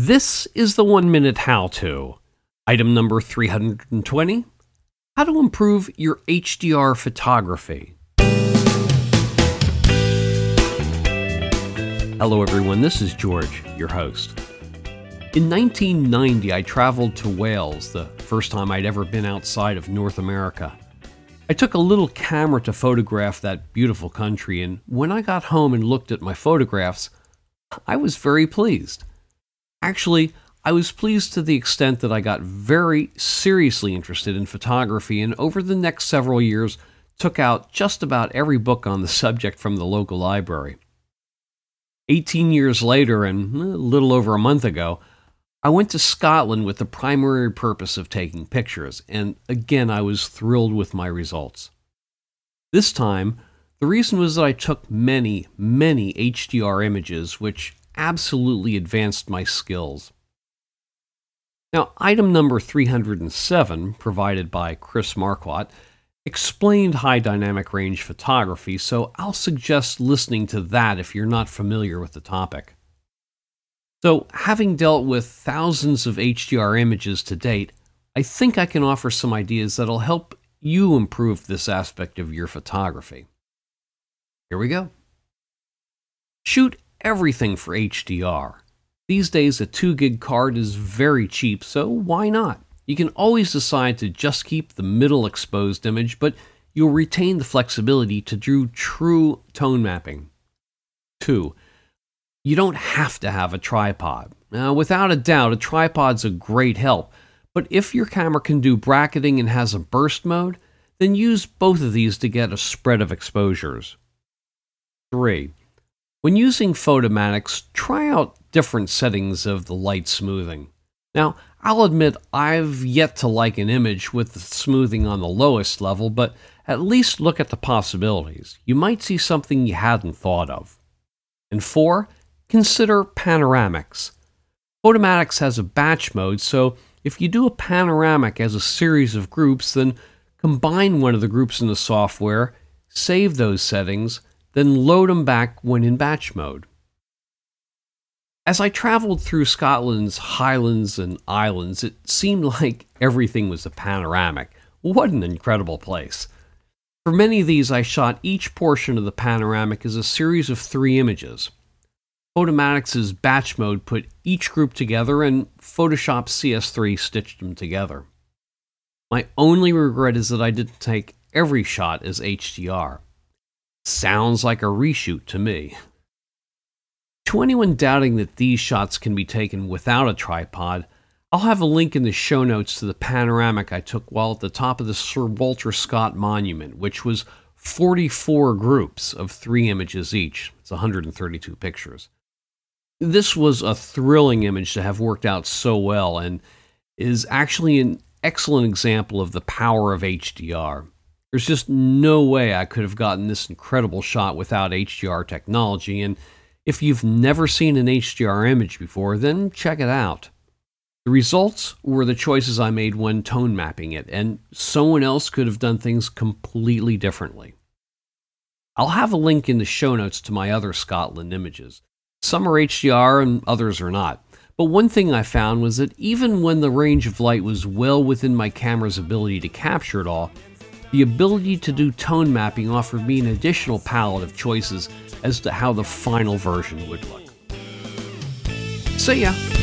This is the 1-minute how-to. Item number 320, how to improve your HDR photography. Hello everyone, this is George, your host. In 1990, I traveled to Wales, the first time I'd ever been outside of North America. I took a little camera to photograph that beautiful country, and when I got home and looked at my photographs, I was very pleased. Actually, I was pleased to the extent that I got very seriously interested in photography, and over the next several years took out just about every book on the subject from the local library. 18 years later, and a little over a month ago, I went to Scotland with the primary purpose of taking pictures, and again I was thrilled with my results. This time, the reason was that I took many, many HDR images, which absolutely advanced my skills. Now, item number 307, provided by Chris Marquardt, explained high dynamic range photography, so I'll suggest listening to that if you're not familiar with the topic. So, having dealt with thousands of HDR images to date, I think I can offer some ideas that'll help you improve this aspect of your photography. Here we go. Shoot everything for HDR. These days, a 2 gig card is very cheap, so why not? You can always decide to just keep the middle exposed image, but you'll retain the flexibility to do true tone mapping. 2. You don't have to have a tripod. Now, without a doubt, a tripod's a great help, but if your camera can do bracketing and has a burst mode, then use both of these to get a spread of exposures. 3. When using Photomatix, try out different settings of the light smoothing. Now, I'll admit I've yet to like an image with the smoothing on the lowest level, but at least look at the possibilities. You might see something you hadn't thought of. And 4, consider panoramics. Photomatix has a batch mode, so if you do a panoramic as a series of groups, then combine one of the groups in the software, save those settings, then load them back when in batch mode. As I traveled through Scotland's highlands and islands, it seemed like everything was a panoramic. What an incredible place. For many of these, I shot each portion of the panoramic as a series of 3 images. Photomatix's batch mode put each group together, and Photoshop CS3 stitched them together. My only regret is that I didn't take every shot as HDR. Sounds like a reshoot to me. To anyone doubting that these shots can be taken without a tripod, I'll have a link in the show notes to the panoramic I took while at the top of the Sir Walter Scott Monument, which was 44 groups of 3 images each. It's 132 pictures. This was a thrilling image to have worked out so well, and is actually an excellent example of the power of HDR. There's just no way I could have gotten this incredible shot without HDR technology, and if you've never seen an HDR image before, then check it out. The results were the choices I made when tone mapping it, and someone else could have done things completely differently. I'll have a link in the show notes to my other Scotland images. Some are HDR and others are not. But one thing I found was that even when the range of light was well within my camera's ability to capture it all, the ability to do tone mapping offered me an additional palette of choices as to how the final version would look. See ya!